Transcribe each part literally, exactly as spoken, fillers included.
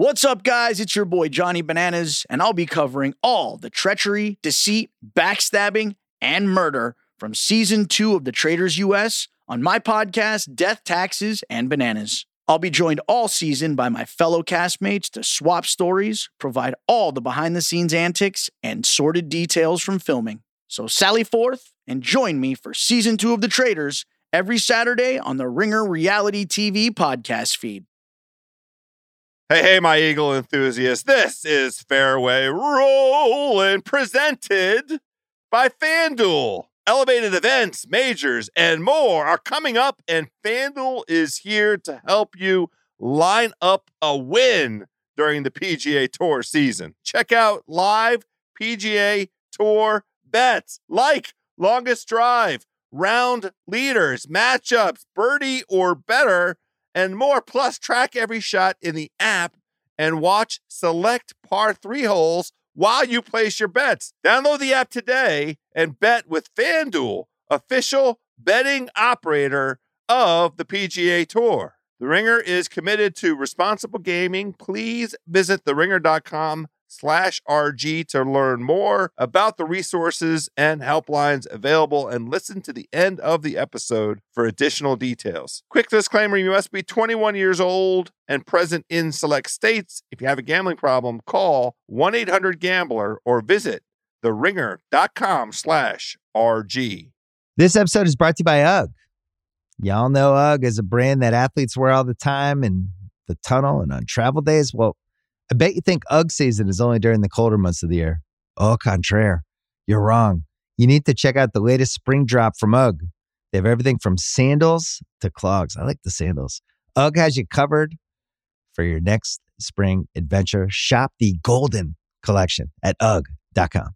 What's up, guys? It's your boy, Johnny Bananas, and I'll be covering all the treachery, deceit, backstabbing, and murder from Season two of The Traitors U S on my podcast, Death, Taxes, and Bananas. I'll be joined all season by my fellow castmates to swap stories, provide all the behind-the-scenes antics, and sordid details from filming. So sally forth and join me for Season two of The Traitors every Saturday on the Ringer Reality T V podcast feed. Hey, hey, my Eagle enthusiasts. This is Fairway Rolling, presented by FanDuel. Elevated events, majors, and more are coming up, and FanDuel is here to help you line up a win during the P G A Tour season. Check out live P G A Tour bets like longest drive, round leaders, matchups, birdie or better, and more. Plus, track every shot in the app and watch select par three holes while you place your bets. Download the app today and bet with FanDuel, official betting operator of the P G A Tour. The Ringer is committed to responsible gaming. Please visit theringer.com slash RG to learn more about the resources and helplines available, and listen to the end of the episode for additional details. Quick disclaimer, you must be twenty-one years old and present in select states. If you have a gambling problem, call one eight hundred gambler or visit theringer.com slash RG. This episode is brought to you by UGG. Y'all know UGG is a brand that athletes wear all the time in the tunnel and on travel days. Well, I bet you think UGG season is only during the colder months of the year. Au contraire, you're wrong. You need to check out the latest spring drop from UGG. They have everything from sandals to clogs. I like the sandals. UGG has you covered for your next spring adventure. Shop the Golden Collection at U G G dot com.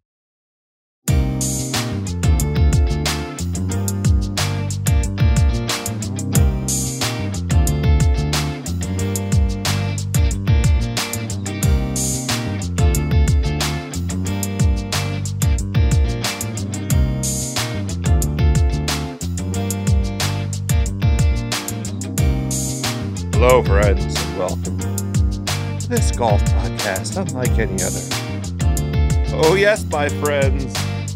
Hello, friends, and welcome to this golf podcast unlike any other. Oh yes, my friends,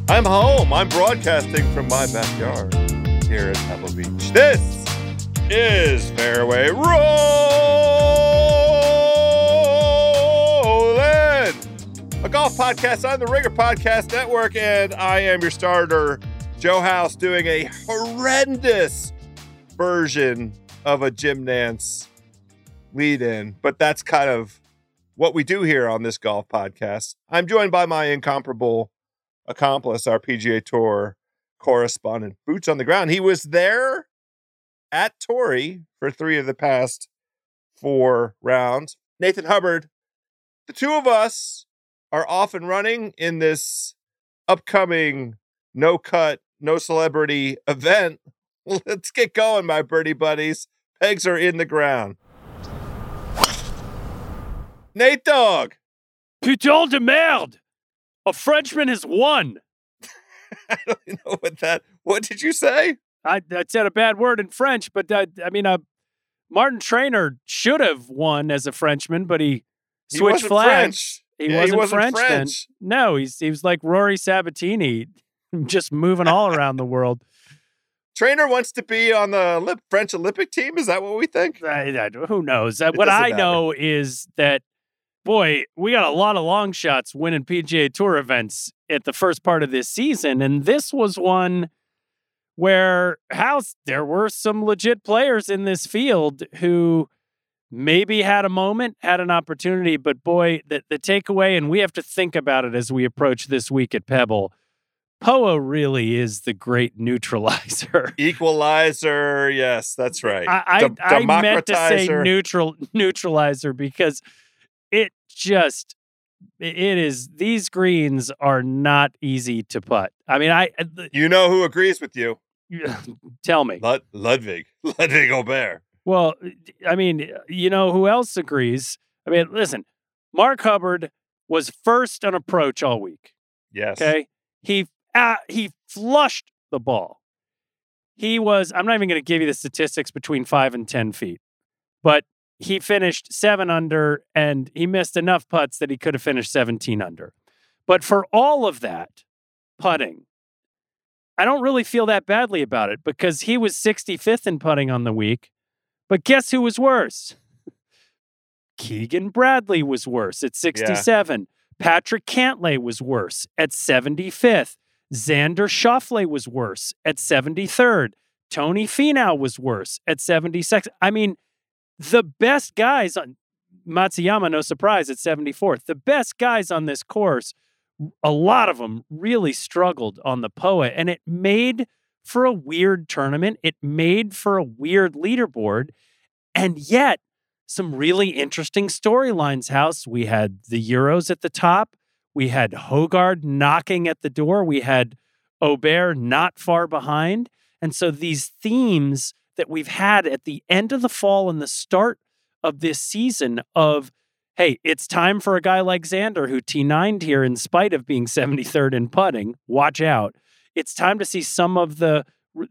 I'm home. I'm broadcasting from my backyard here at Pebble Beach. This is Fairway Rollin', a golf podcast on the Ringer Podcast Network, and I am your starter, Joe House, doing a horrendous version of a Jim Nance lead in, but that's kind of what we do here on this golf podcast. I'm joined by my incomparable accomplice, our P G A Tour correspondent, boots on the ground. He was there at Torrey for three of the past four rounds. Nathan Hubbard. The two of us are off and running in this upcoming no cut, no celebrity event. Let's get going, my birdie buddies. Pegs are in the ground. Nate Dogg. Putain de merde. A Frenchman has won. I don't know what that... What did you say? I, I said a bad word in French, but I, I mean, uh, Martin Traynor should have won as a Frenchman, but he switched he flags. He, yeah, wasn't he wasn't French, French. Then. No, he's, he was like Rory Sabatini, just moving all around the world. Trainer wants to be on the French Olympic team? Is that what we think? I, I, who knows? It what I matter. know is that, boy, we got a lot of long shots winning P G A Tour events at the first part of this season. And this was one where House, there were some legit players in this field who maybe had a moment, had an opportunity. But, boy, the, the takeaway, and we have to think about it as we approach this week at Pebble, P O A really is the great neutralizer. Equalizer, yes, that's right. I, I, I meant to say neutral neutralizer because it just, it is, these greens are not easy to putt. I mean, I... The, you know who agrees with you. Tell me. Lud- Ludwig. Ludwig Aubert. Well, I mean, you know who else agrees? I mean, listen, Mark Hubbard was first on approach all week. Yes. Okay? He... Uh, he flushed the ball. He was, I'm not even going to give you the statistics between five and ten feet, but he finished seven under and he missed enough putts that he could have finished seventeen under. But for all of that putting, I don't really feel that badly about it because he was sixty-fifth in putting on the week. But guess who was worse? Keegan Bradley was worse at sixty-seven. Yeah. Patrick Cantlay was worse at seventy-fifth. Xander Schauffele was worse at seventy-third. Tony Finau was worse at seventy-sixth. I mean, the best guys on Matsuyama, no surprise, at seventy-fourth. The best guys on this course, a lot of them really struggled on the P O A, and it made for a weird tournament. It made for a weird leaderboard, and yet some really interesting storylines, House. We had the Euros at the top. We had Højgaard knocking at the door. We had Aubert not far behind. And so these themes that we've had at the end of the fall and the start of this season of, hey, it's time for a guy like Xander who T nined here in spite of being seventy-third in putting. Watch out. It's time to see some of the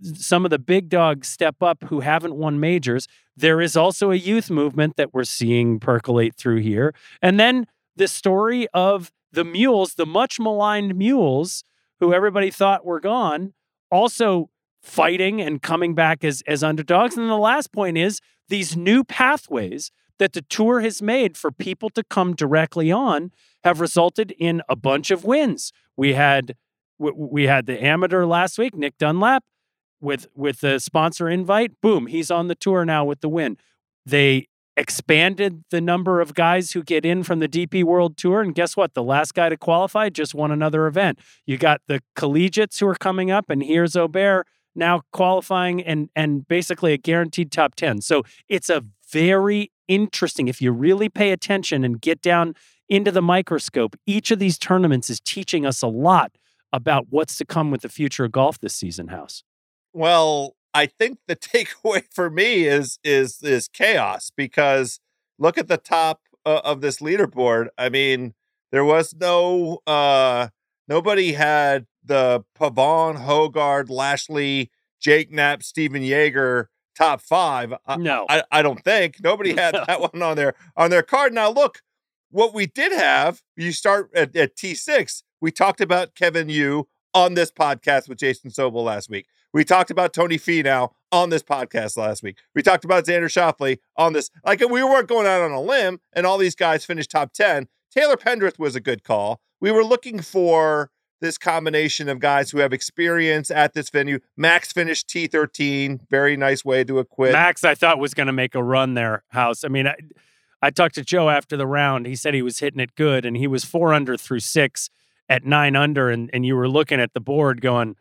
some of the big dogs step up who haven't won majors. There is also a youth movement that we're seeing percolate through here. And then the story of the mules, the much maligned mules who everybody thought were gone, also fighting and coming back as, as underdogs. And then the last point is these new pathways that the tour has made for people to come directly on have resulted in a bunch of wins. We had we had the amateur last week, Nick Dunlap, with with the sponsor invite. Boom, he's on the tour now with the win. They expanded the number of guys who get in from the D P World Tour. And guess what? The last guy to qualify just won another event. You got the collegiates who are coming up, and here's Aubert now qualifying and and basically a guaranteed top ten. So it's a very interesting, if you really pay attention and get down into the microscope, each of these tournaments is teaching us a lot about what's to come with the future of golf this season, House. Well, I think the takeaway for me is is is chaos, because look at the top uh, of this leaderboard. I mean, there was no uh, nobody had the Pavon, Højgaard, Lashley, Jake Knapp, Steven Yeager top five. I, no, I, I don't think nobody had that one on their on their card. Now look, what we did have. You start at, at T six. We talked about Kevin Yu on this podcast with Jason Sobel last week. We talked about Tony Finau on this podcast last week. We talked about Xander Schauffele on this. Like, we weren't going out on a limb, and all these guys finished top ten. Taylor Pendrith was a good call. We were looking for this combination of guys who have experience at this venue. Max finished T thirteen. Very nice way to acquit. Max, I thought, was going to make a run there, House. I mean, I, I talked to Joe after the round. He said he was hitting it good, and he was four under through six at nine under, and, and you were looking at the board going,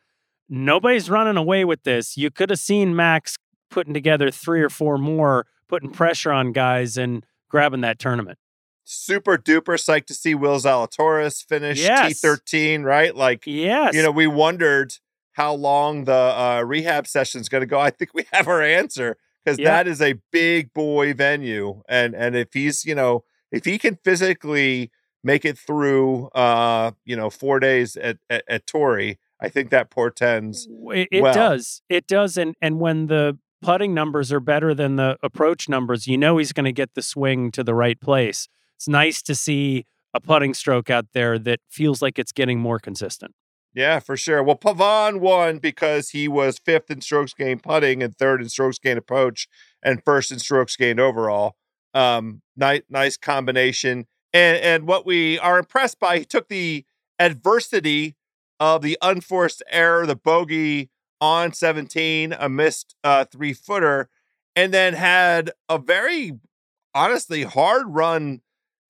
nobody's running away with this. You could have seen Max putting together three or four more, putting pressure on guys and grabbing that tournament. Super duper psyched to see Will Zalatoris finish yes. T thirteen, right? Like, yes. You know, we wondered how long the uh, rehab session is going to go. I think we have our answer, because yeah. that is a big boy venue. And, and if he's, you know, if he can physically make it through, uh, you know, four days at, at, at Torrey, I think that portends it, it well. does. It does. And and when the putting numbers are better than the approach numbers, you know he's going to get the swing to the right place. It's nice to see a putting stroke out there that feels like it's getting more consistent. Yeah, for sure. Well, Pavon won because he was fifth in strokes gained putting and third in strokes gained approach and first in strokes gained overall. Um, nice, nice combination. And and what we are impressed by, he took the adversity of the unforced error, the bogey on seventeen, a missed uh, three-footer, and then had a very, honestly, hard run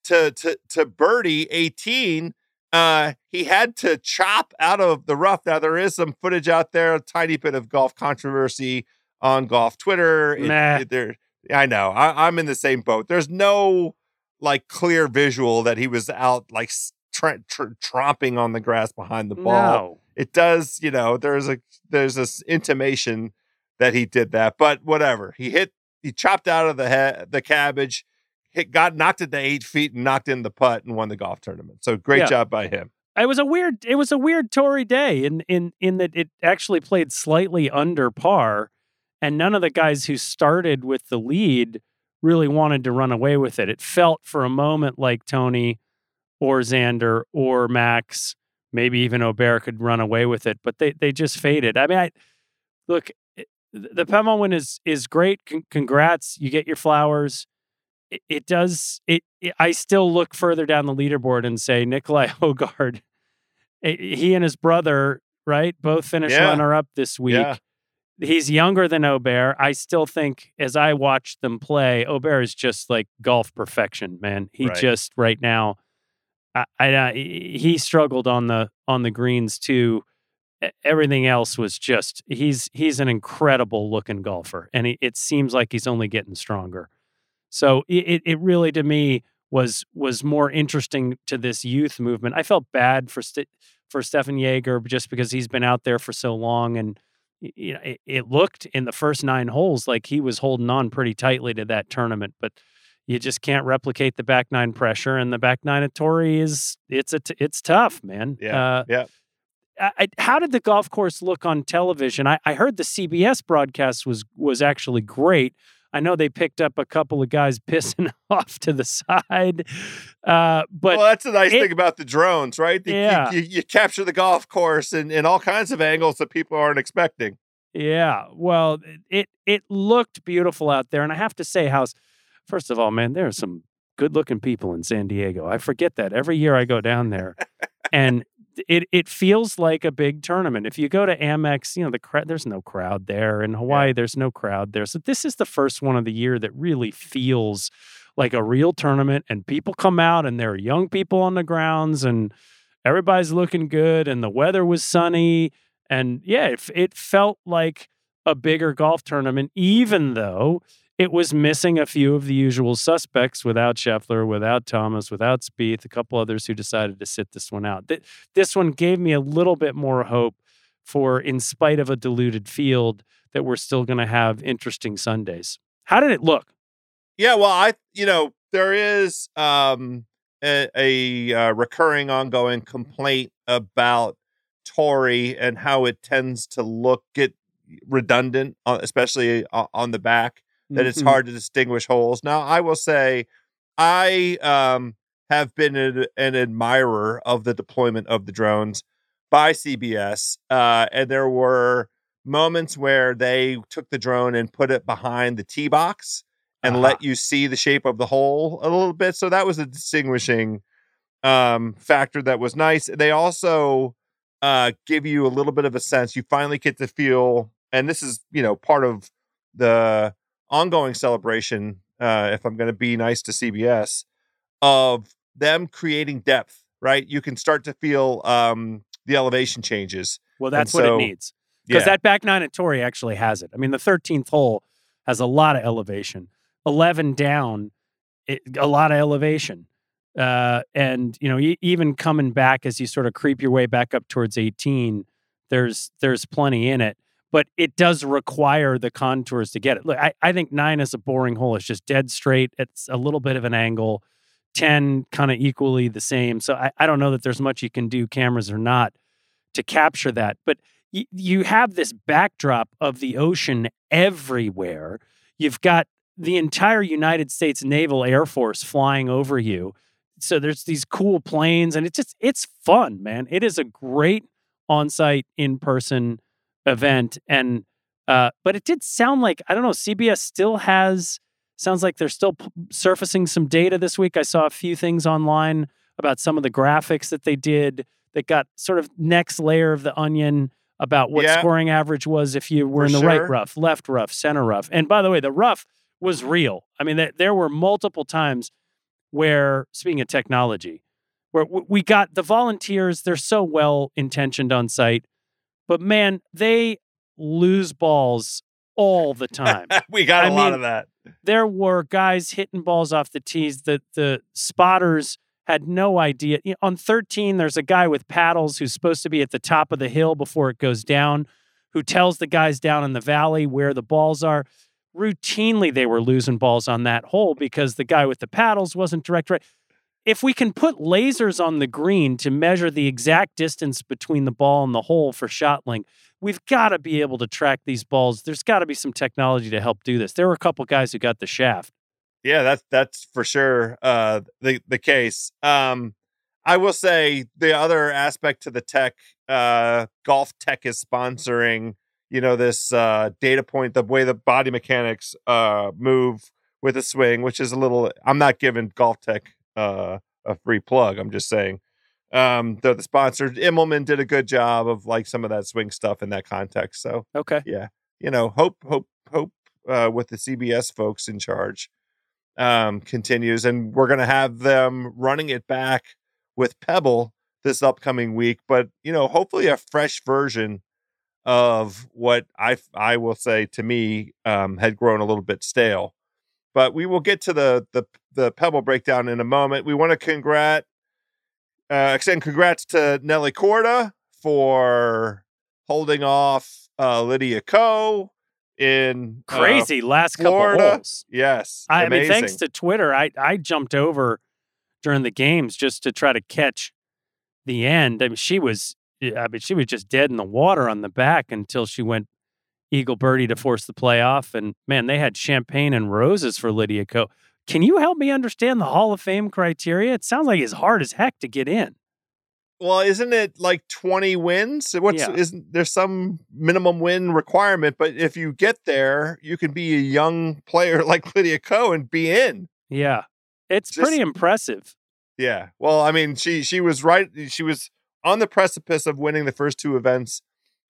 to to, to birdie eighteen. Uh, he had to chop out of the rough. Now, there is some footage out there, a tiny bit of golf controversy on golf Twitter. Nah. It, it, there, I know. I, I'm in the same boat. There's no, like, clear visual that he was out, like, Tr- tr- tromping on the grass behind the ball. No. It does, you know, there's a there's this intimation that he did that, but whatever. He hit, he chopped out of the he- the cabbage, hit, got knocked it to eight feet and knocked in the putt and won the golf tournament. So great yeah. job by him. It was a weird, it was a weird Torrey day in in in that it actually played slightly under par, and none of the guys who started with the lead really wanted to run away with it. It felt for a moment like Tony or Xander or Max, maybe even Aubert could run away with it, but they they just faded. I mean, I, look, the Pavon win is is great. C- congrats, you get your flowers. It, it does. It, it. I still look further down the leaderboard and say Nicolai Højgaard. It, he and his brother, right, both finished yeah. runner up this week. Yeah. He's younger than Aubert. I still think, as I watched them play, Aubert is just like golf perfection, man. He right. just right now, I, I he struggled on the on the greens too. Everything else was just he's he's an incredible looking golfer, and it, it seems like he's only getting stronger. So it it really to me was was more interesting to this youth movement. I felt bad for St- for Stefan Jaeger just because he's been out there for so long and. You know, it, it looked in the first nine holes like he was holding on pretty tightly to that tournament, but you just can't replicate the back nine pressure, and the back nine at Torrey is it's a t- it's tough, man. Yeah, uh, yeah. I, I, how did the golf course look on television? I, I heard the C B S broadcast was was actually great. I know they picked up a couple of guys pissing off to the side, uh, but well, that's the nice it, thing about the drones, right? The, yeah. you, you, you capture the golf course in, in all kinds of angles that people aren't expecting. Yeah, well, it it looked beautiful out there, and I have to say, House, first of all, man, there are some good-looking people in San Diego. I forget that every year I go down there, and it it feels like a big tournament. If you go to Amex, you know, the cra- there's no crowd there. In Hawaii, yeah. there's no crowd there. So this is the first one of the year that really feels like a real tournament, and people come out, and there are young people on the grounds, and everybody's looking good, and the weather was sunny. And yeah, it, it felt like a bigger golf tournament, even though it was missing a few of the usual suspects without Scheffler, without Thomas, without Spieth, a couple others who decided to sit this one out. Th- this one gave me a little bit more hope for, in spite of a diluted field, that we're still going to have interesting Sundays. How did it look? Yeah, well, I, you know, there is um, a, a uh, recurring ongoing complaint about Torrey and how it tends to look, get redundant, especially on the back. That it's hard to distinguish holes. Now, I will say I um, have been an, an admirer of the deployment of the drones by C B S. Uh, and there were moments where they took the drone and put it behind the tee box and uh-huh. let you see the shape of the hole a little bit. So that was a distinguishing um, factor that was nice. They also uh, give you a little bit of a sense. You finally get to feel, and this is, you know, part of the ongoing celebration, uh, if I'm going to be nice to C B S, of them creating depth, right? You can start to feel um, the elevation changes. Well, that's so, what it needs. Because yeah. that back nine at Torrey actually has it. I mean, the thirteenth hole has a lot of elevation. eleven down, it, a lot of elevation. Uh, and, you know, e- even coming back as you sort of creep your way back up towards eighteen, there's there's plenty in it. But it does require the contours to get it. Look, I, I think nine is a boring hole. It's just dead straight. It's a little bit of an angle. ten, kind of equally the same. So I, I don't know that there's much you can do, cameras or not, to capture that. But y- you have this backdrop of the ocean everywhere. You've got the entire United States Naval Air Force flying over you. So there's these cool planes, and it's just, it's fun, man. It is a great on-site, in-person event. And uh but it did sound like, I don't know, C B S still has, sounds like they're still p- surfacing some data this week. I saw a few things online about some of the graphics that they did that got sort of next layer of the onion about what yeah. scoring average was if you were For in the sure. right rough, left rough, center rough. And by the way, the rough was real. I mean, th- there were multiple times where, speaking of technology, where w- we got the volunteers, they're so well intentioned on site. But, man, they lose balls all the time. we got a I lot mean, of that. There were guys hitting balls off the tees that the spotters had no idea. You know, on thirteen, there's a guy with paddles who's supposed to be at the top of the hill before it goes down, who tells the guys down in the valley where the balls are. Routinely, they were losing balls on that hole because the guy with the paddles wasn't direct right. If we can put lasers on the green to measure the exact distance between the ball and the hole for shot length, we've got to be able to track these balls. There's got to be some technology to help do this. There were a couple guys who got the shaft. Yeah, that's that's for sure uh, the the case. Um, I will say the other aspect to the tech, uh, Golf Tech is sponsoring, you know, this uh, data point, the way the body mechanics uh, move with a swing, which is a little. I'm not giving Golf Tech uh, a free plug. I'm just saying um, they're the sponsor. Immelman did a good job of like some of that swing stuff in that context. So okay, yeah, you know, hope hope hope uh, with the C B S folks in charge. Um, continues, and we're going to have them running it back with Pebble this upcoming week. But, you know, hopefully a fresh version of what I, I will say to me um, had grown a little bit stale. But we will get to the the, the Pebble breakdown in a moment. We want to congrat, uh, extend congrats to Nelly Korda for holding off uh, Lydia Ko. In crazy uh, last Florida. Couple holes. Yes. I amazing. mean, thanks to Twitter, I, I jumped over during the games just to try to catch the end. I mean, she was, I mean, she was just dead in the water on the back until she went eagle birdie to force the playoff. And man, they had champagne and roses for Lydia Ko. Can you help me understand the Hall of Fame criteria? It sounds like it's hard as heck to get in. Well, isn't it like twenty wins? What's yeah. isn't there's some minimum win requirement? But if you get there, you can be a young player like Lydia Ko and be in. Yeah, it's Just, pretty impressive. Yeah. Well, I mean, she she was right. She was on the precipice of winning the first two events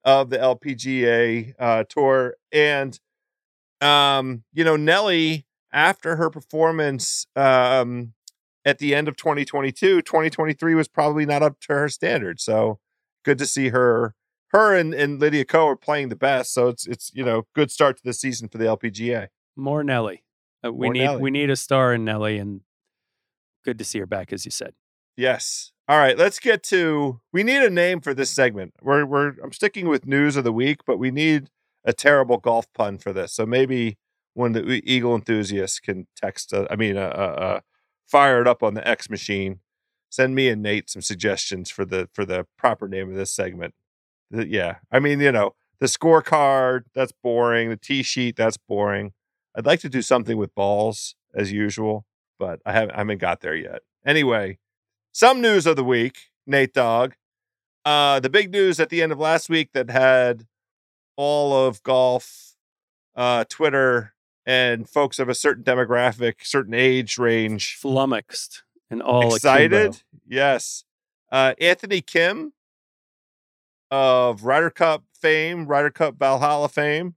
of the L P G A uh, tour, and um, you know, Nelly after her performance. Um, At the end of twenty twenty-two, twenty twenty-three was probably not up to her standard. So good to see her. Her and, and Lydia Ko are playing the best. So it's, it's you know, good start to the season for the L P G A. More Nelly. Uh, we More need Nelly. We need a star in Nelly, and good to see her back, as you said. Yes. All right, let's get to, we need a name for this segment. We're we're I'm sticking with news of the week, but we need a terrible golf pun for this. So maybe one of the Eagle enthusiasts can text, uh, I mean, uh, uh, fire it up on the X machine. Send me and Nate some suggestions for the for the proper name of this segment. The, yeah, I mean, you know, the scorecard, that's boring. The tee sheet, that's boring. I'd like to do something with balls as usual, but I haven't I haven't got there yet. Anyway, some news of the week, Nate Dogg. Uh, the big news at the end of last week that had all of golf, uh, Twitter, and folks of a certain demographic, certain age range, flummoxed and all excited. Akimbo. Yes. Uh, Anthony Kim of Ryder Cup fame, Ryder Cup Valhalla fame,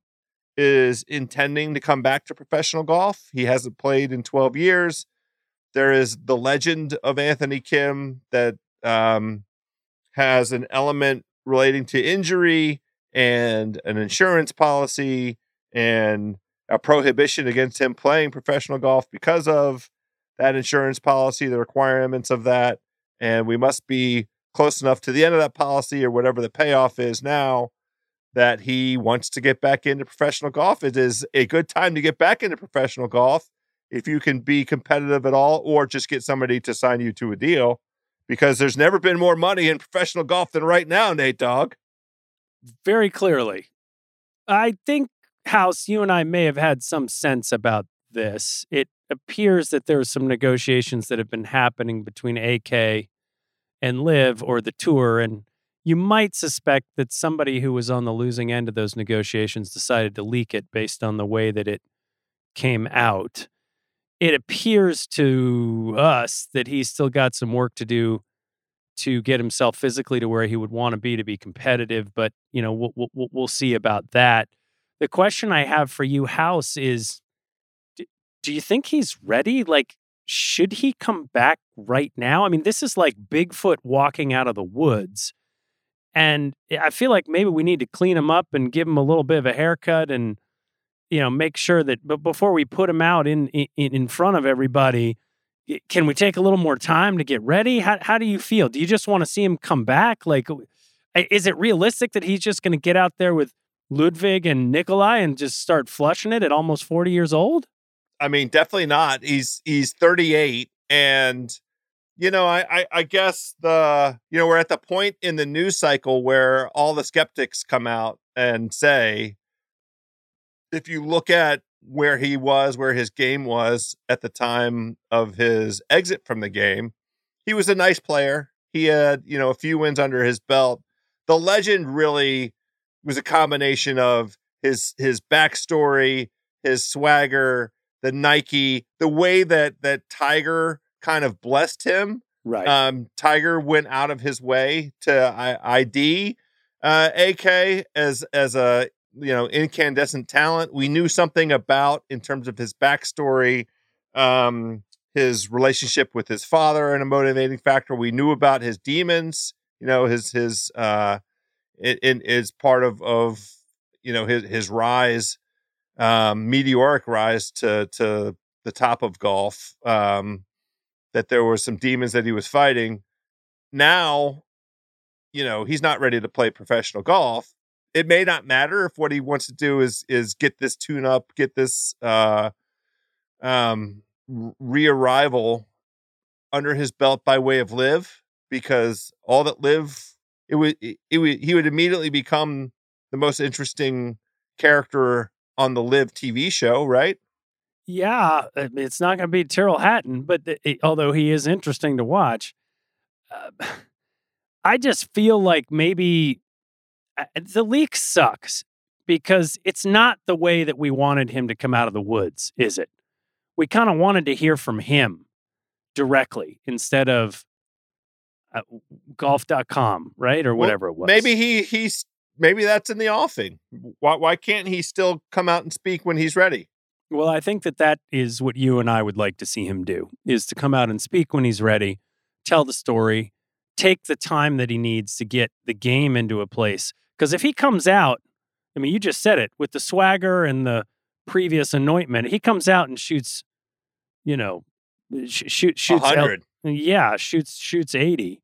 is intending to come back to professional golf. He hasn't played in twelve years. There is the legend of Anthony Kim that um, has an element relating to injury and an insurance policy and a prohibition against him playing professional golf because of that insurance policy, the requirements of that. And we must be close enough to the end of that policy or whatever the payoff is now that he wants to get back into professional golf. It is a good time to get back into professional golf if you can be competitive at all, or just get somebody to sign you to a deal, because there's never been more money in professional golf than right now, Nate Dogg. Very clearly. I think, House, you and I may have had some sense about this. It appears that there are some negotiations that have been happening between A K and Liv, or the tour, and you might suspect that somebody who was on the losing end of those negotiations decided to leak it based on the way that it came out. It appears to us that he's still got some work to do to get himself physically to where he would want to be to be competitive, but, you know, we'll, we'll, we'll see about that. The question I have for you, House, is do, do you think he's ready? Like, should he come back right now? I mean, this is like Bigfoot walking out of the woods. And I feel like maybe we need to clean him up and give him a little bit of a haircut and, you know, make sure that but before we put him out in, in, in front of everybody, can we take a little more time to get ready? How, how do you feel? Do you just want to see him come back? Like, is it realistic that he's just going to get out there with Ludwig and Nicolai and just start flushing it at almost forty years old? I mean, definitely not. He's he's thirty-eight, and you know, I, I I guess the you know we're at the point in the news cycle where all the skeptics come out and say, if you look at where he was, where his game was at the time of his exit from the game. He was a nice player. He had, you know, a few wins under his belt. The legend really was a combination of his his backstory, his swagger, the Nike, the way that that Tiger kind of blessed him. Right. Um, Tiger went out of his way to I D uh, A K as as a you know incandescent talent. We knew something about in terms of his backstory, um, his relationship with his father, and a motivating factor. We knew about his demons. You know, his his uh, it, it is part of of you know his his rise, um, meteoric rise to to the top of golf. Um, that there were some demons that he was fighting. Now, you know, he's not ready to play professional golf. It may not matter if what he wants to do is, is get this tune up, get this, uh, um, re-arrival under his belt by way of Liv, because all that Liv, it would, it would, he would immediately become the most interesting character on the Liv T V show, right? Yeah, it's not going to be Tyrell Hatton, but it, although he is interesting to watch, uh, I just feel like maybe uh, the leak sucks because it's not the way that we wanted him to come out of the woods, is it? We kind of wanted to hear from him directly instead of uh, golf dot com, right? Or whatever well, it was. Maybe he he's maybe that's in the offing. Why why can't he still come out and speak when he's ready? Well, I think that that is what you and I would like to see him do, is to come out and speak when he's ready, tell the story, take the time that he needs to get the game into a place. Because if he comes out, I mean, you just said it, with the swagger and the previous anointment, he comes out and shoots, you know, sh- shoot, shoots... one hundred. El- yeah, shoots shoots eighty.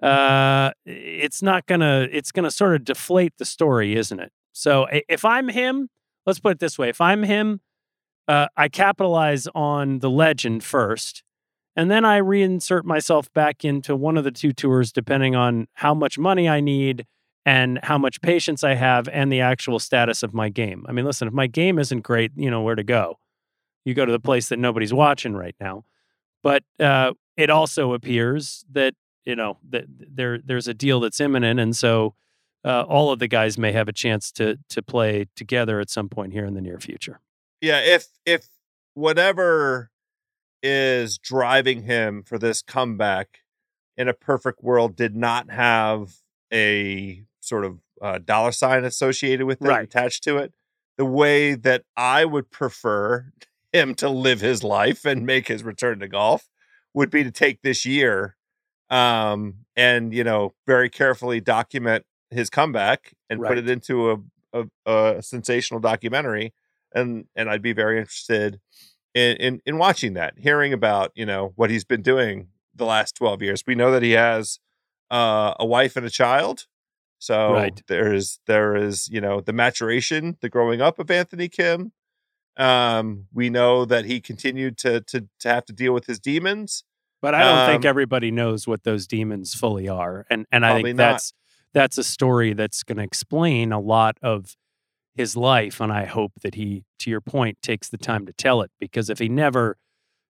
Uh, it's not going to... It's going to sort of deflate the story, isn't it? So if I'm him, let's put it this way. If I'm him... Uh, I capitalize on the legend first, and then I reinsert myself back into one of the two tours, depending on how much money I need and how much patience I have and the actual status of my game. I mean, listen, if my game isn't great, you know where to go. You go to the place that nobody's watching right now. But uh, it also appears that, you know, that there there's a deal that's imminent, and so uh, all of the guys may have a chance to to play together at some point here in the near future. Yeah, if if whatever is driving him for this comeback in a perfect world did not have a sort of uh, dollar sign associated with it, right, attached to it, the way that I would prefer him to live his life and make his return to golf would be to take this year um, and, you know, very carefully document his comeback and right. put it into a, a, a sensational documentary. And and I'd be very interested in, in in watching that, hearing about, you know, what he's been doing the last twelve years. We know that he has uh, a wife and a child. So right. there is, there is, you know, the maturation, the growing up of Anthony Kim. Um, we know that he continued to, to, to have to deal with his demons. But I don't um, think everybody knows what those demons fully are. And, and I think that's, that's a story that's going to explain a lot of his life, and I hope that he, to your point, takes the time to tell it, because if he never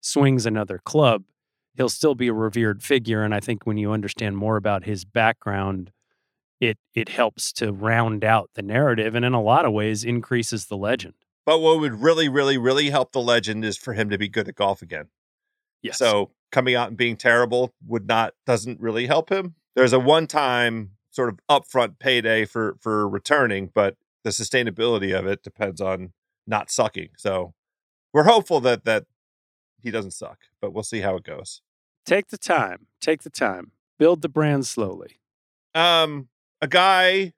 swings another club, he'll still be a revered figure. And I think when you understand more about his background, it it helps to round out the narrative and in a lot of ways increases the legend. But what would really, really, really help the legend is for him to be good at golf again. Yes. So coming out and being terrible would not doesn't really help him. There's a one-time sort of upfront payday for for returning, but the sustainability of it depends on not sucking. So we're hopeful that, that he doesn't suck, but we'll see how it goes. Take the time, take the time, build the brand slowly. Um, a guy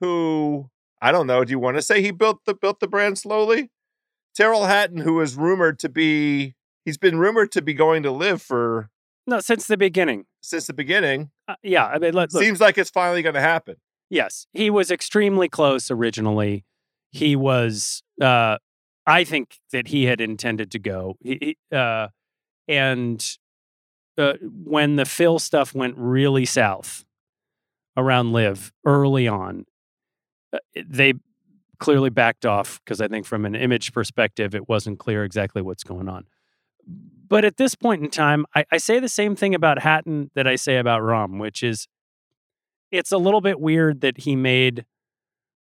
who, I don't know. Do you want to say he built the, built the brand slowly? Tyrell Hatton, who is rumored to be, he's been rumored to be going to live for. No, since the beginning, since the beginning. Uh, yeah. I mean, look, seems like it's finally going to happen. Yes, he was extremely close originally. He was, uh, I think that he had intended to go. He, uh, and uh, when the Phil stuff went really south around Liv early on, they clearly backed off because I think from an image perspective, it wasn't clear exactly what's going on. But at this point in time, I, I say the same thing about Hatton that I say about Rahm, which is it's a little bit weird that he made...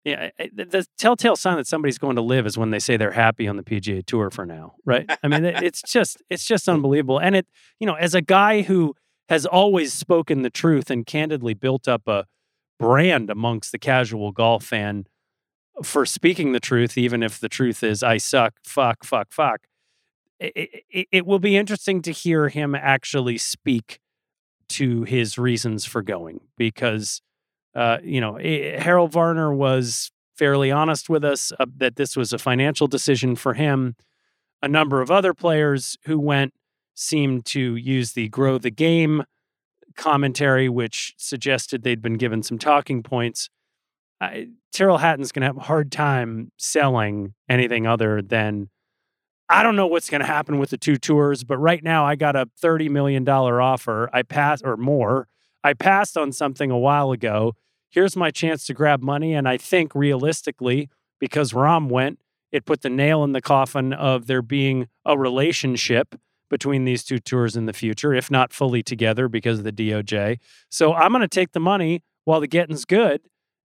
Yeah, the telltale sign that somebody's going to live is when they say they're happy on the P G A Tour for now, right? I mean, it's just it's just unbelievable. And it, you know, as a guy who has always spoken the truth and candidly built up a brand amongst the casual golf fan for speaking the truth, even if the truth is I suck, fuck, fuck, fuck. It, it, it will be interesting to hear him actually speak to his reasons for going because. Uh, you know, it, Harold Varner was fairly honest with us uh, that this was a financial decision for him. A number of other players who went seemed to use the grow the game commentary, which suggested they'd been given some talking points. I, Tyrell Hatton's going to have a hard time selling anything other than, I don't know what's going to happen with the two tours, but right now I got a thirty million dollars offer. I pass or more. I passed on something a while ago. Here's my chance to grab money. And I think realistically, because Rahm went, it put the nail in the coffin of there being a relationship between these two tours in the future, if not fully together because of the D O J. So I'm going to take the money while the getting's good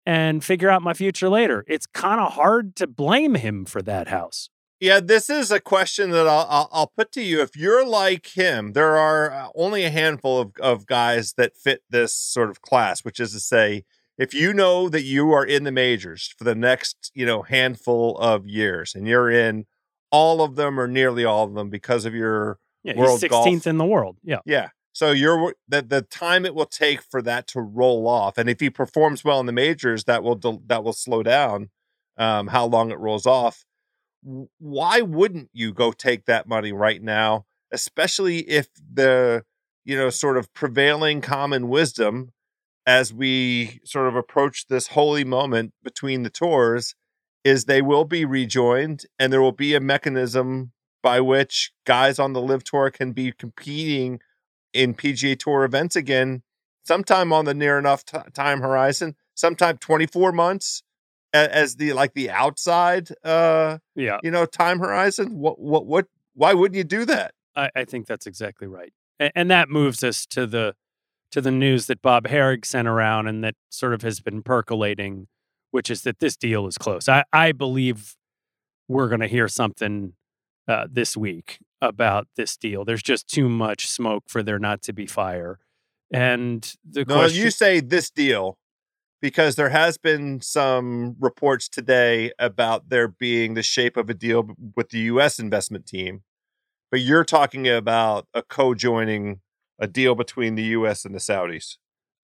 and figure out my future later. It's kind of hard to blame him for that, House. Yeah, this is a question that I'll I'll put to you. If you're like him, there are only a handful of, of guys that fit this sort of class, which is to say, if you know that you are in the majors for the next, you know, handful of years and you're in all of them or nearly all of them because of your yeah, world golf. sixteenth in the world. Yeah. Yeah. So you're the, the time it will take for that to roll off. And if he performs well in the majors, that will that will slow down um, how long it rolls off. Why wouldn't you go take that money right now, especially if the, you know, sort of prevailing common wisdom as we sort of approach this holy moment between the tours is they will be rejoined and there will be a mechanism by which guys on the Live Tour can be competing in P G A Tour events again sometime on the near enough t- time horizon, sometime twenty-four months. As the like the outside, uh, yeah, you know, time horizon. What, what, what? Why wouldn't you do that? I, I think that's exactly right, and, and that moves us to the to the news that Bob Harrig sent around, and that sort of has been percolating, which is that this deal is close. I, I believe we're going to hear something uh, this week about this deal. There's just too much smoke for there not to be fire, and the no, question- you say this deal. Because there has been some reports today about there being the shape of a deal with the U S investment team. But you're talking about a co-joining, a deal between the U S and the Saudis.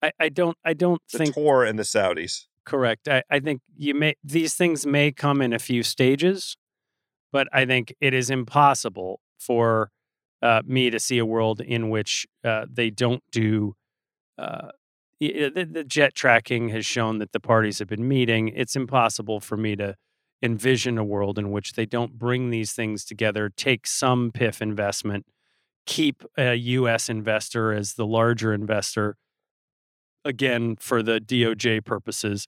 I, I don't I don't the think... The Tour and the Saudis. Correct. I, I think you may these things may come in a few stages, but I think it is impossible for uh, me to see a world in which uh, they don't do... Uh, The jet tracking has shown that the parties have been meeting. It's impossible for me to envision a world in which they don't bring these things together, take some P I F investment, keep a U S investor as the larger investor, again, for the D O J purposes,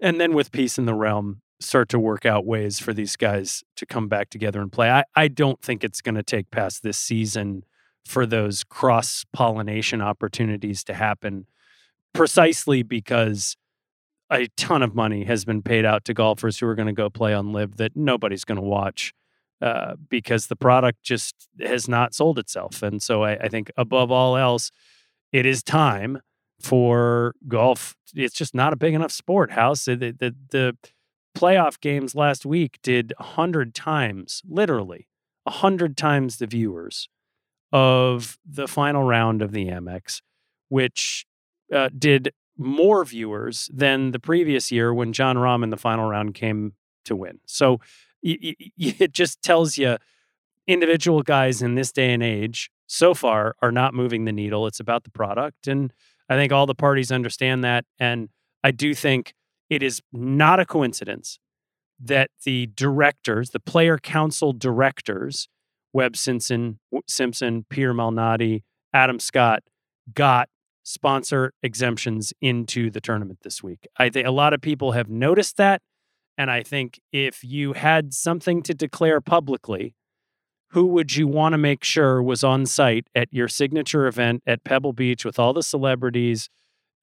and then with peace in the realm, start to work out ways for these guys to come back together and play. I, I don't think it's going to take past this season for those cross-pollination opportunities to happen. Precisely because a ton of money has been paid out to golfers who are going to go play on Live that nobody's going to watch uh, because the product just has not sold itself. And so I, I think above all else, it is time for golf. It's just not a big enough sport, House. The, the, the playoff games last week did one hundred times, literally, one hundred times the viewers of the final round of the Amex, which... Uh, did more viewers than the previous year when John Rahm in the final round came to win. So y- y- it just tells you individual guys in this day and age so far are not moving the needle. It's about the product. And I think all the parties understand that. And I do think it is not a coincidence that the directors, the player council directors, Webb Simpson, Simpson, Peter Malnati, Adam Scott, got sponsor exemptions into the tournament this week. I think a lot of people have noticed that And I think if you had something to declare publicly, who would you want to make sure was on site at your signature event at Pebble Beach with all the celebrities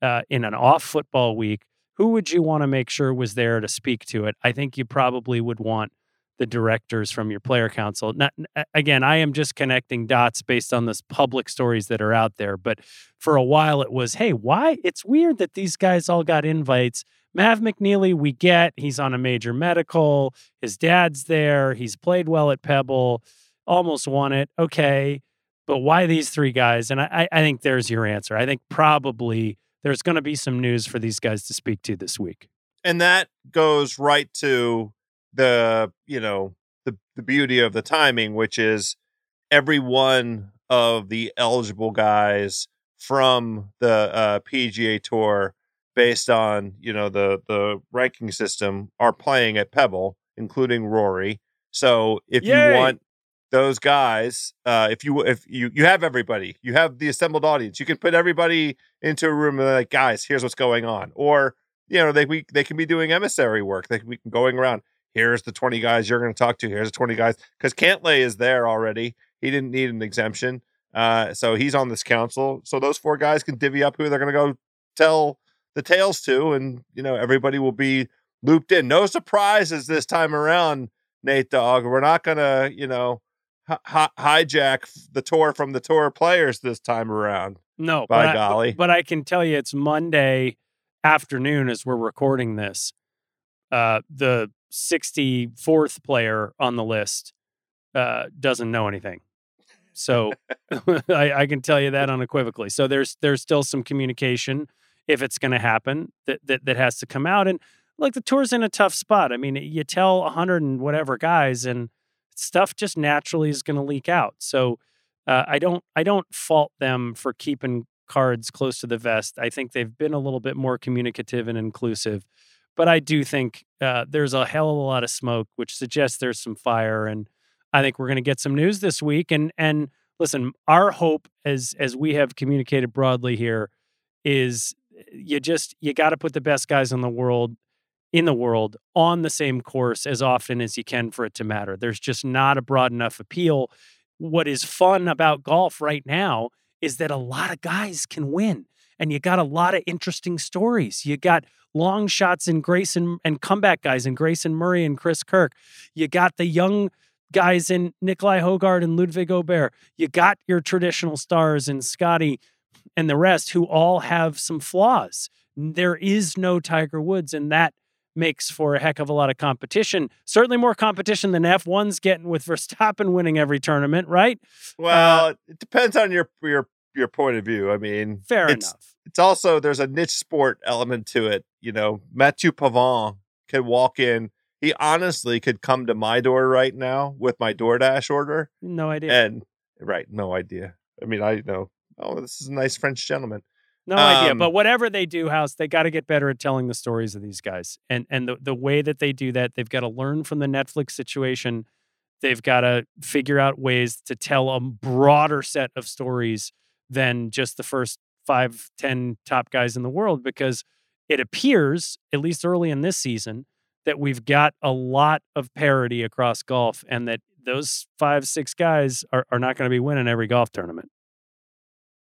uh, in an off football week? Who would you want to make sure was there to speak to it? I think you probably would want the directors from your player council. Not, again, I am just connecting dots based on this public stories that are out there. But for a while it was, hey, why? It's weird that these guys all got invites. Mav McNealy, we get, he's on a major medical. His dad's there. He's played well at Pebble. Almost won it. Okay. But why these three guys? And I, I think there's your answer. I think probably there's going to be some news for these guys to speak to this week. And that goes right to the, you know, the, the beauty of the timing, which is every one of the eligible guys from the uh, P G A Tour, based on, you know, the, the ranking system, are playing at Pebble, including Rory. So if Yay. you want those guys, uh, if you, if you, you have everybody, you have the assembled audience, you can put everybody into a room and like, guys, here's what's going on. Or, you know, they, we, they can be doing emissary work. They can be going around. Here's the twenty guys you're going to talk to. Here's the twenty guys. Because Cantlay is there already. He didn't need an exemption. Uh, so he's on this council. So those four guys can divvy up who they're going to go tell the tales to. And, you know, everybody will be looped in. No surprises this time around, Nate Dogg. We're not going to, you know, hi- hijack the tour from the tour players this time around. No. By but golly. I, but I can tell you it's Monday afternoon as we're recording this. Uh, the sixty-fourth player on the list uh, doesn't know anything. So I, I can tell you that unequivocally. So there's there's still some communication, if it's going to happen, that, that that has to come out. And look, the tour's in a tough spot. I mean, you tell a hundred and whatever guys, and stuff just naturally is going to leak out. So uh, I don't I don't fault them for keeping cards close to the vest. I think they've been a little bit more communicative and inclusive. But I do think uh, there's a hell of a lot of smoke, which suggests there's some fire. And I think we're going to get some news this week. And and listen, our hope, as as we have communicated broadly here, is you just you got to put the best guys in the world in the world on the same course as often as you can for it to matter. There's just not a broad enough appeal. What is fun about golf right now is that a lot of guys can win. And you got a lot of interesting stories. You got long shots in Grayson and comeback guys in Grayson Murray and Chris Kirk. You got the young guys in Nicolai Højgaard and Ludwig Aubert. You got your traditional stars in Scotty and the rest who all have some flaws. There is no Tiger Woods, and that makes for a heck of a lot of competition. Certainly more competition than F one's getting with Verstappen winning every tournament, right? Well, uh, it depends on your your. your point of view. I mean, fair it's, enough. It's also, there's a niche sport element to it. You know, Matthieu Pavon could walk in. He honestly could come to my door right now with my DoorDash order. No idea. And right. No idea. I mean, I know. Oh, this is a nice French gentleman. No um, idea. But whatever they do, House, they got to get better at telling the stories of these guys. And, and the, the way that they do that, they've got to learn from the Netflix situation. They've got to figure out ways to tell a broader set of stories than just the first five, ten top guys in the world, because it appears, at least early in this season, that we've got a lot of parity across golf and that those five, six guys are, are not going to be winning every golf tournament.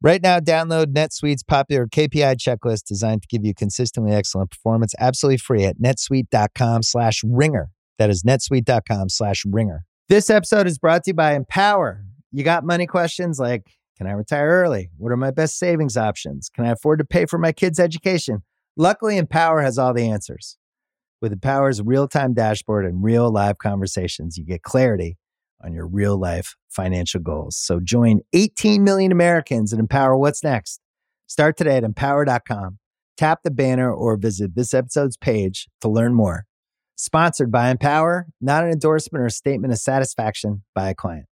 Right now, download NetSuite's popular K P I checklist designed to give you consistently excellent performance absolutely free at netsuite.com slash ringer. That is netsuite.com slash ringer. This episode is brought to you by Empower. You got money questions like, Can I retire early? What are my best savings options? Can I afford to pay for my kids' education? Luckily, Empower has all the answers. With Empower's real-time dashboard and real live conversations, you get clarity on your real-life financial goals. So join eighteen million Americans and Empower What's Next. Start today at empower dot com. Tap the banner or visit this episode's page to learn more. Sponsored by Empower, not an endorsement or statement of satisfaction by a client.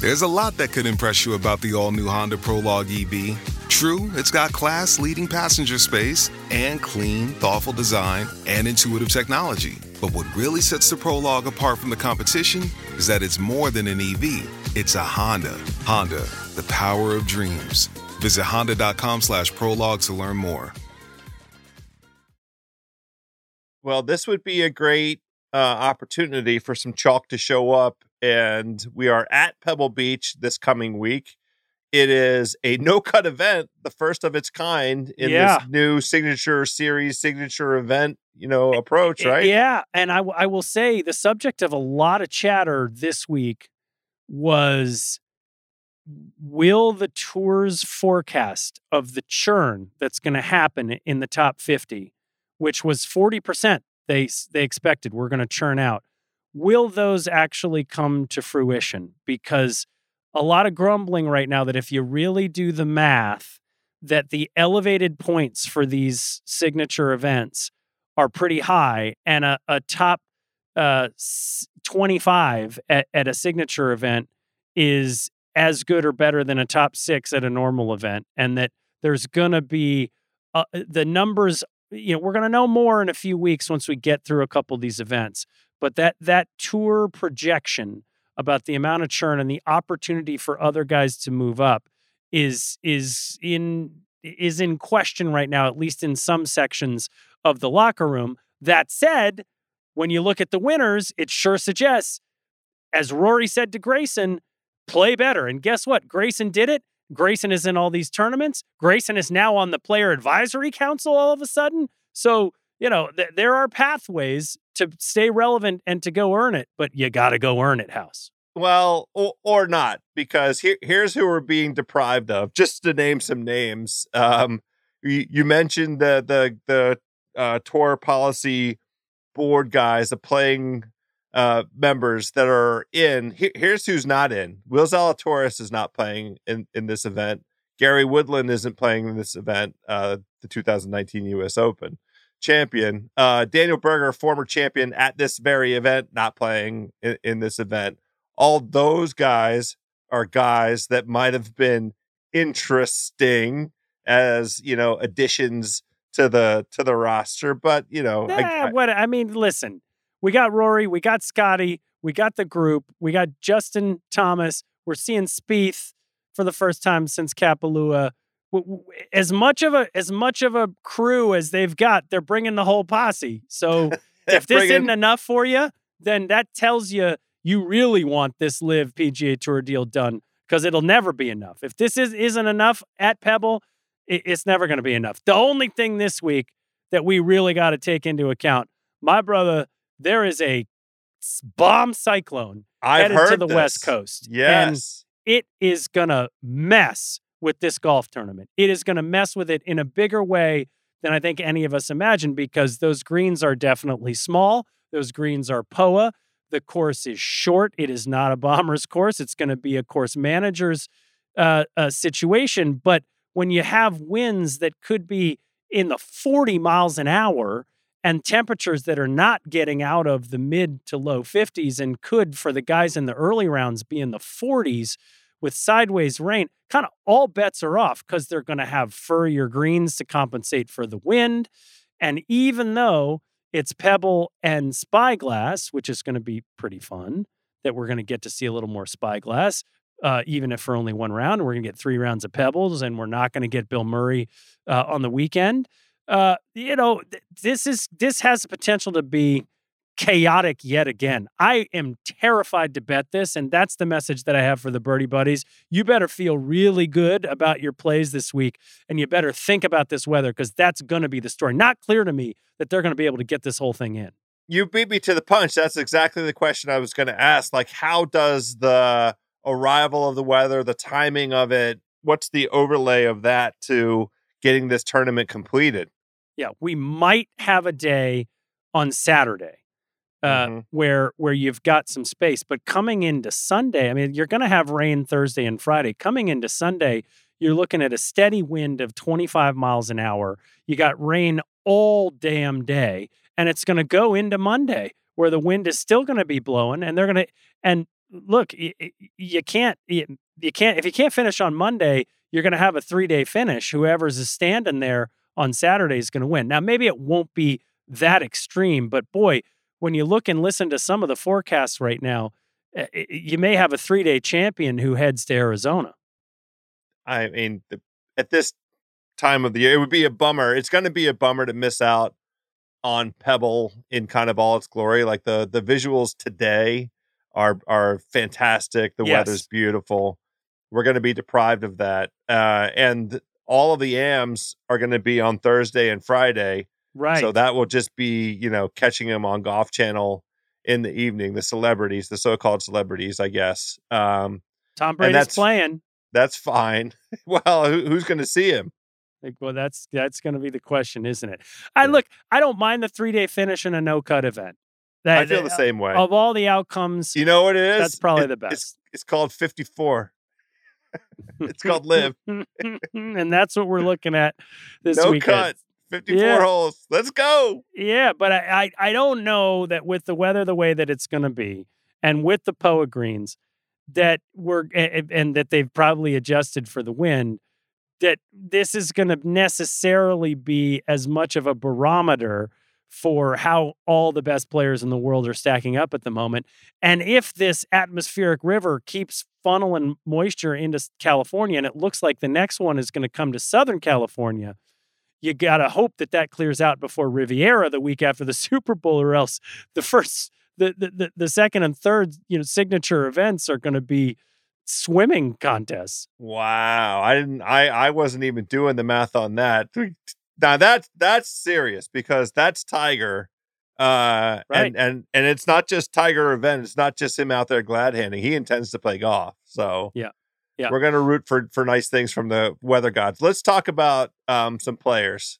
There's a lot that could impress you about the all-new Honda Prologue E V. True, it's got class-leading passenger space and clean, thoughtful design and intuitive technology. But what really sets the Prologue apart from the competition is that it's more than an E V. It's a Honda. Honda, the power of dreams. Visit honda dot com slash prologue to learn more. Well, this would be a great uh, opportunity for some chalk to show up. And we are at Pebble Beach this coming week. It is a no-cut event, the first of its kind in yeah. this new signature series, signature event, you know, approach, right? Yeah, and I, w- I will say the subject of a lot of chatter this week was, will the tour's forecast of the churn that's going to happen in the top fifty, which was forty percent they they expected we're going to churn out, will those actually come to fruition? Because a lot of grumbling right now that if you really do the math, that the elevated points for these signature events are pretty high, and a, a top uh, twenty-five at, at a signature event is as good or better than a top six at a normal event, and that there's going to be uh, the numbers. You know, we're going to know more in a few weeks once we get through a couple of these events. But that that tour projection about the amount of churn and the opportunity for other guys to move up is is in is in question right now, at least in some sections of the locker room. That said, when you look at the winners, it sure suggests, as Rory said to Grayson, play better. And guess what? Grayson did it. Grayson is in all these tournaments. Grayson is now on the player advisory council all of a sudden. So, you know, th- there are pathways to stay relevant and to go earn it, but you got to go earn it, House. Well, or, or not, because here, here's who we're being deprived of, just to name some names. Um, you, you mentioned the, the, the uh, tour policy board guys, the playing Uh, members that are in. Here, here's who's not in. Will Zalatoris is not playing in, in this event. Gary Woodland isn't playing in this event, uh, the two thousand nineteen U S Open champion. Uh, Daniel Berger, former champion at this very event, not playing in, in this event. All those guys are guys that might have been interesting as, you know, additions to the to the roster. But, you know, nah, I, I, what I mean, listen. We got Rory, we got Scotty, we got the group, we got Justin Thomas. We're seeing Spieth for the first time since Kapalua. As much of a as much of a crew as they've got, they're bringing the whole posse. So if this bringing... isn't enough for you, then that tells you you really want this Liv P G A Tour deal done, because it'll never be enough. If this is isn't enough at Pebble, it, it's never going to be enough. The only thing this week that we really got to take into account, my brother. There is a bomb cyclone I've headed to the this. West Coast. Yes. And it is going to mess with this golf tournament. It is going to mess with it in a bigger way than I think any of us imagined, because those greens are definitely small. Those greens are P O A. The course is short. It is not a bomber's course. It's going to be a course manager's uh, uh, situation. But when you have winds that could be in the forty miles an hour, and temperatures that are not getting out of the mid to low fifties and could, for the guys in the early rounds, be in the forties with sideways rain, kind of all bets are off, because they're going to have furrier greens to compensate for the wind. And even though it's Pebble and Spyglass, which is going to be pretty fun, that we're going to get to see a little more Spyglass, uh, even if for only one round, we're going to get three rounds of Pebbles, and we're not going to get Bill Murray uh, on the weekend. Uh, you know, th- this is this has the potential to be chaotic yet again. I am terrified to bet this, and that's the message that I have for the Birdie Buddies. You better feel really good about your plays this week, and you better think about this weather, because that's going to be the story. Not clear to me that they're going to be able to get this whole thing in. You beat me to the punch. That's exactly the question I was going to ask. Like, how does the arrival of the weather, the timing of it? What's the overlay of that to getting this tournament completed? Yeah, we might have a day on Saturday uh, mm-hmm. where where you've got some space. But coming into Sunday, I mean, you're going to have rain Thursday and Friday. Coming into Sunday, you're looking at a steady wind of twenty-five miles an hour. You got rain all damn day, and it's going to go into Monday where the wind is still going to be blowing, and they're going to and look, you, you can't you, you can't if you can't finish on Monday, you're going to have a three-day finish. Whoever's is standing there on Saturday is going to win. Now, maybe it won't be that extreme, but boy, when you look and listen to some of the forecasts right now, it, you may have a three-day champion who heads to Arizona. I mean, the, at this time of the year, it would be a bummer. It's going to be a bummer to miss out on Pebble in kind of all its glory. Like the the visuals today are are fantastic. The yes. weather's beautiful. We're going to be deprived of that. Uh, and all of the A Ms are going to be on Thursday and Friday. Right. So that will just be, you know, catching them on Golf Channel in the evening. The celebrities, the so-called celebrities, I guess. Um, Tom Brady's playing. That's fine. Well, who, who's going to see him? Like, well, that's that's going to be the question, isn't it? I yeah. Look, I don't mind the three-day finish in a no-cut event. That, I feel that, the same way. Of all the outcomes, you know what it is? That's probably it, the best. It's, it's called fifty-four. It's called Liv. And that's what we're looking at this no weekend. No cut, fifty-four yeah. holes. Let's go. Yeah, but I, I, I don't know that with the weather the way that it's going to be and with the P O A greens, that we're and that they've probably adjusted for the wind, that this is going to necessarily be as much of a barometer for how all the best players in the world are stacking up at the moment. And if this atmospheric river keeps funneling moisture into California, and it looks like the next one is going to come to Southern California, you got to hope that that clears out before Riviera the week after the Super Bowl, or else the first... The, the the second and third, you know, signature events are going to be swimming contests. Wow, I didn't, I, I wasn't even doing the math on that. Now that's that's serious, because that's Tiger, uh, right. and and and it's not just Tiger event. It's not just him out there glad handing. He intends to play golf, so yeah, yeah. We're going to root for for nice things from the weather gods. Let's talk about um some players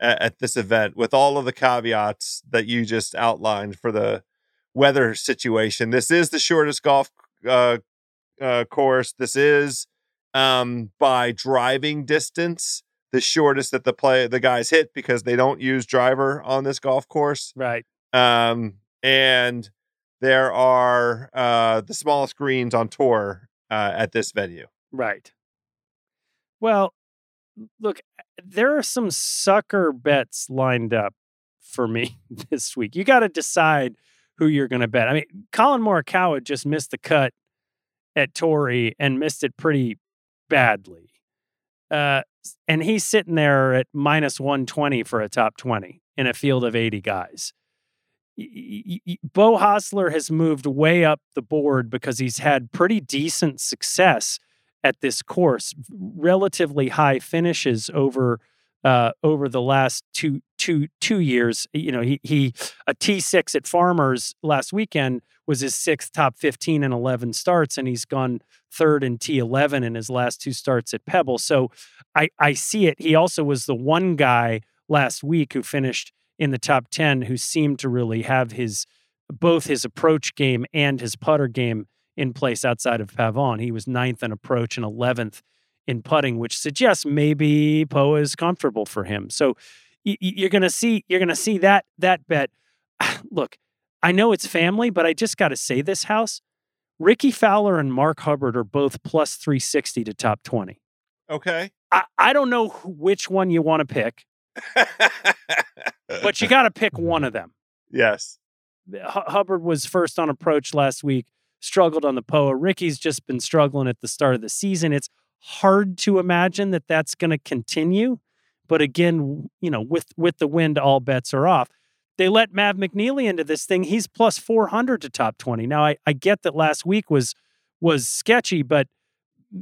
at, at this event with all of the caveats that you just outlined for the weather situation. This is the shortest golf uh, uh, course. This is um, by driving distance, the shortest that the play the guys hit, because they don't use driver on this golf course. Right. Um, and there are uh, the smallest greens on tour uh, at this venue. Right. Well, look, there are some sucker bets lined up for me this week. You got to decide who you're going to bet. I mean, Colin Morikawa just missed the cut at Torrey and missed it pretty badly. Uh, and he's sitting there at minus one twenty for a top twenty in a field of eighty guys. Y- y- Bo Hostler has moved way up the board because he's had pretty decent success at this course, relatively high finishes over Uh, over the last two, two, two years. You know, he, he, a T six at Farmers last weekend was his sixth top fifteen in eleven starts, and he's gone third in T eleven in his last two starts at Pebble. So I, I see it. He also was the one guy last week who finished in the top ten who seemed to really have his, both his approach game and his putter game in place outside of Pavon. He was ninth in approach and eleventh in putting, which suggests maybe P O A is comfortable for him. So y- you're going to see, you're going to see that, that bet. Look, I know it's family, but I just got to say this, House. Ricky Fowler and Mark Hubbard are both plus three sixty to top twenty. Okay. I, I don't know who, which one you want to pick, but you got to pick one of them. Yes. H- Hubbard was first on approach last week, struggled on the P O A. Ricky's just been struggling at the start of the season. It's hard to imagine that that's going to continue. But again, you know, with, with the wind, all bets are off. They let Mav McNealy into this thing. He's plus four hundred to top twenty. Now, I, I get that last week was was sketchy, but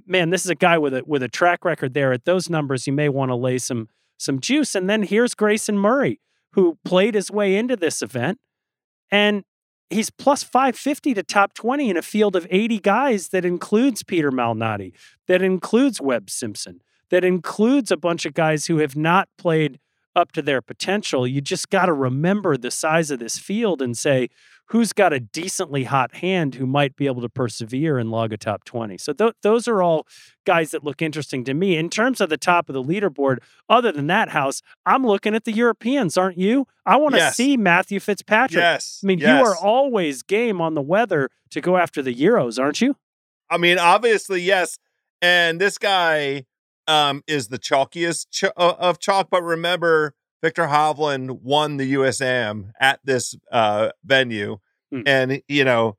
man, this is a guy with a with a track record there. At those numbers, you may want to lay some some juice. And then here's Grayson Murray, who played his way into this event and he's plus five fifty to top twenty in a field of eighty guys that includes Peter Malnati, that includes Webb Simpson, that includes a bunch of guys who have not played up to their potential. You just got to remember the size of this field and say, who's got a decently hot hand who might be able to persevere and log a top twenty. So th- those are all guys that look interesting to me. In terms of the top of the leaderboard, other than that, House, I'm looking at the Europeans, aren't you? I want to yes. see Matthew Fitzpatrick. Yes. I mean, yes. you are always game on the weather to go after the Euros, aren't you? I mean, obviously, yes. And this guy um, is the chalkiest ch- of chalk, but remember, Victor Hovland won the U S A M at this uh, venue. Mm. And, you know,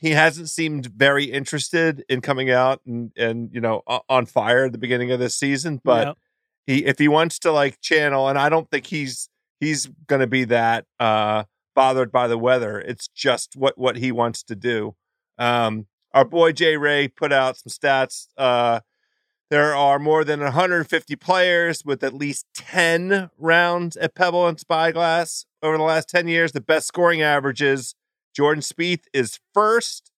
he hasn't seemed very interested in coming out and, and you know, on fire at the beginning of this season. But yep. he, if he wants to, like, channel, and I don't think he's he's going to be that uh, bothered by the weather. It's just what, what he wants to do. Um, our boy Jay Ray put out some stats. Uh, There are more than one hundred fifty players with at least ten rounds at Pebble and Spyglass over the last ten years. The best scoring averages, Jordan Spieth is first.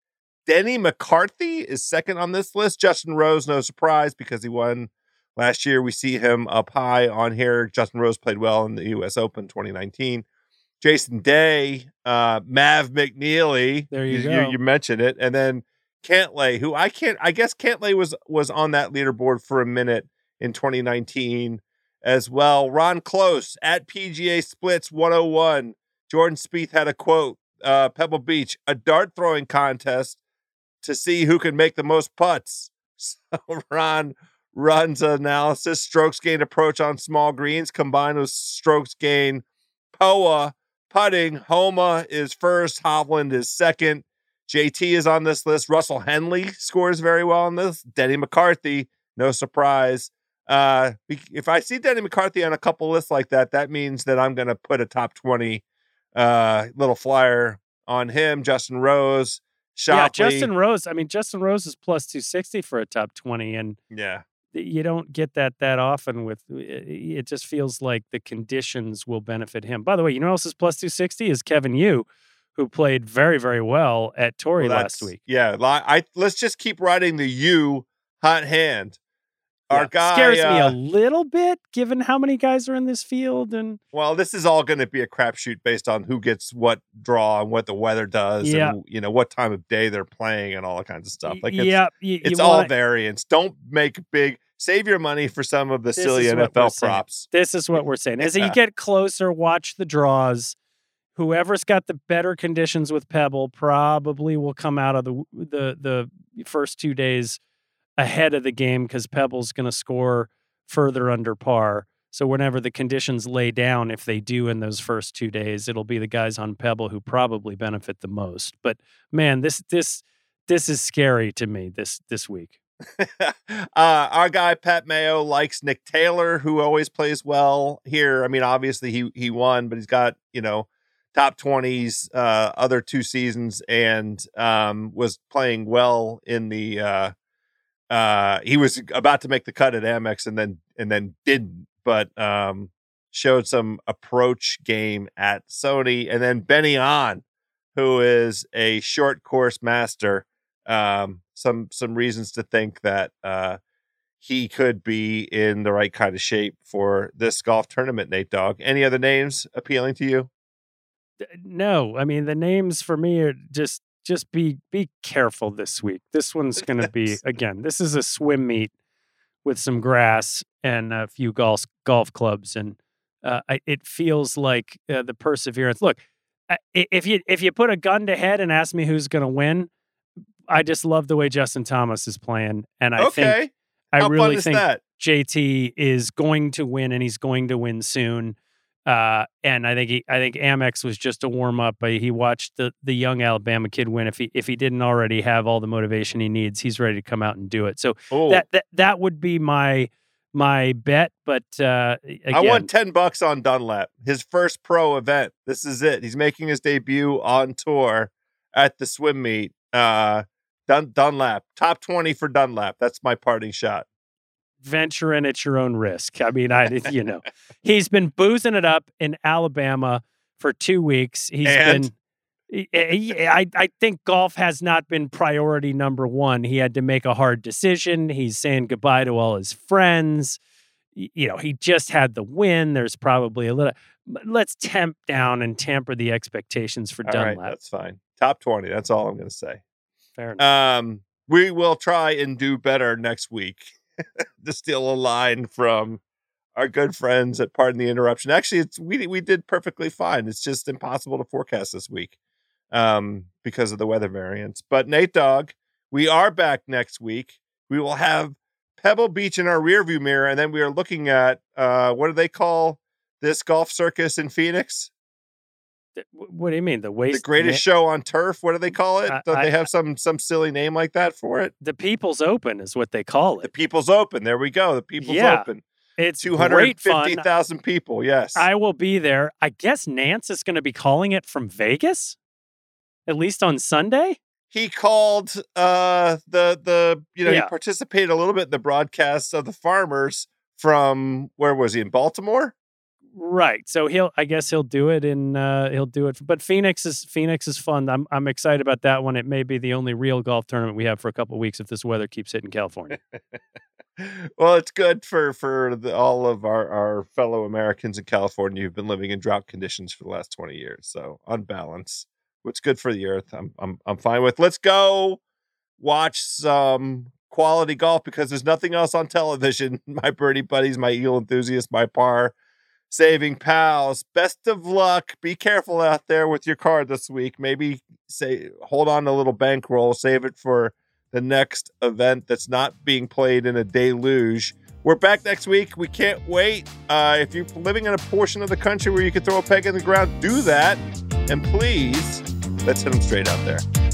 Denny McCarthy is second on this list. Justin Rose, no surprise, because he won last year. We see him up high on here. Justin Rose played well in the U S Open twenty nineteen. Jason Day, uh, Mav McNealy. There you, you go. You, you mentioned it. And then Cantlay, who I can't, I guess Cantlay was was on that leaderboard for a minute in twenty nineteen as well. Ron Close at P G A Splits one oh one. Jordan Spieth had a quote, uh, Pebble Beach, a dart throwing contest to see who can make the most putts. So Ron runs analysis, strokes gained approach on small greens combined with strokes gained P O A, putting. Homa is first, Hovland is second. J T is on this list. Russell Henley scores very well on this. Denny McCarthy, no surprise. Uh, if I see Denny McCarthy on a couple lists like that, that means that I'm going to put a top twenty uh, little flyer on him. Justin Rose, Schauffele. Yeah, Justin Rose. I mean, Justin Rose is plus two sixty for a top twenty, and yeah, you don't get that that often. With it, just feels like the conditions will benefit him. By the way, you know who else is plus two sixty is Kevin Yu, who played very, very well at Torrey well, last week. Yeah, I, let's just keep riding the U hot hand. Our yeah, guy scares uh, me a little bit, given how many guys are in this field. And well, this is all going to be a crapshoot based on who gets what draw and what the weather does, yeah. and you know what time of day they're playing and all that kinds of stuff. Like, it's, yeah, you, it's you all wanna... variance. Don't make big. Save your money for some of the this silly N F L props. Saying. This is what we're saying. As yeah. you get closer, watch the draws. Whoever's got the better conditions with Pebble probably will come out of the the, the first two days ahead of the game, because Pebble's going to score further under par. So whenever the conditions lay down, if they do in those first two days, it'll be the guys on Pebble who probably benefit the most. But man, this this this is scary to me this this week. uh, our guy Pat Mayo likes Nick Taylor, who always plays well here. I mean, obviously he he won, but he's got, you know, top twenties uh, other two seasons, and um, was playing well in the, uh, uh, he was about to make the cut at Amex and then, and then didn't, but um, showed some approach game at Sony. And then Benny On, who is a short course master, um, some, some reasons to think that uh, he could be in the right kind of shape for this golf tournament. Nate Dogg, any other names appealing to you? No, I mean, the names for me are just just be be careful this week. This one's going to be, again, this is a swim meet with some grass and a few golf golf clubs, and uh, I, it feels like uh, the perseverance. Look, if you if you put a gun to head and ask me who's going to win, I just love the way Justin Thomas is playing, and I okay. think I How really think that? J T is going to win, and he's going to win soon. Uh, and I think he, I think Amex was just a warm up. He watched the, the young Alabama kid win. If he if he didn't already have all the motivation he needs, he's ready to come out and do it. So Ooh. that that that would be my my bet. But uh, again, I want ten bucks on Dunlap, his first pro event. This is it. He's making his debut on tour at the swim meet. Uh, Dun- Dunlap top twenty for Dunlap. That's my parting shot. Venture in at your own risk. I mean, I you know, he's been boozing it up in Alabama for two weeks. He's and? been I, I think golf has not been priority number one. He had to make a hard decision. He's saying goodbye to all his friends. You know, he just had the win. There's probably a little... Let's temp down and tamper the expectations for all Dunlap. Right, that's fine. Top twenty. That's all I'm going to say. Fair enough. Um, we will try and do better next week. To steal a line from our good friends at Pardon the Interruption. Actually, it's we we did perfectly fine. It's just impossible to forecast this week um, because of the weather variance. But Nate Dogg, we are back next week. We will have Pebble Beach in our rearview mirror, and then we are looking at uh, what do they call this golf circus in Phoenix? What do you mean? The waste? The greatest na- show on turf? What do they call it? Don't I, they have I, some some silly name like that for it? The People's Open is what they call it. The People's Open. There we go. The People's yeah, Open. It's two hundred fifty thousand people. Yes. I will be there. I guess Nance is going to be calling it from Vegas, at least on Sunday. He called uh, the, the you know, yeah. he participated a little bit in the broadcast of the Farmers from, where was he, in Baltimore? Right. So he'll, I guess he'll do it in, uh, he'll do it. But Phoenix is, Phoenix is fun. I'm, I'm excited about that one. It may be the only real golf tournament we have for a couple of weeks if this weather keeps hitting California. Well, it's good for, for the, all of our, our fellow Americans in California who've been living in drought conditions for the last twenty years. So on balance, what's good for the earth, I'm, I'm, I'm fine with. Let's go watch some quality golf because there's nothing else on television. My birdie buddies, my eel enthusiasts, my par saving pals, best of luck. Be careful out there with your card this week. Maybe say hold on to a little bankroll, save it for the next event that's not being played in a deluge. We're back next week. We can't wait. Uh, if you're living in a portion of the country where you can throw a peg in the ground, do that. And please, let's hit them straight out there.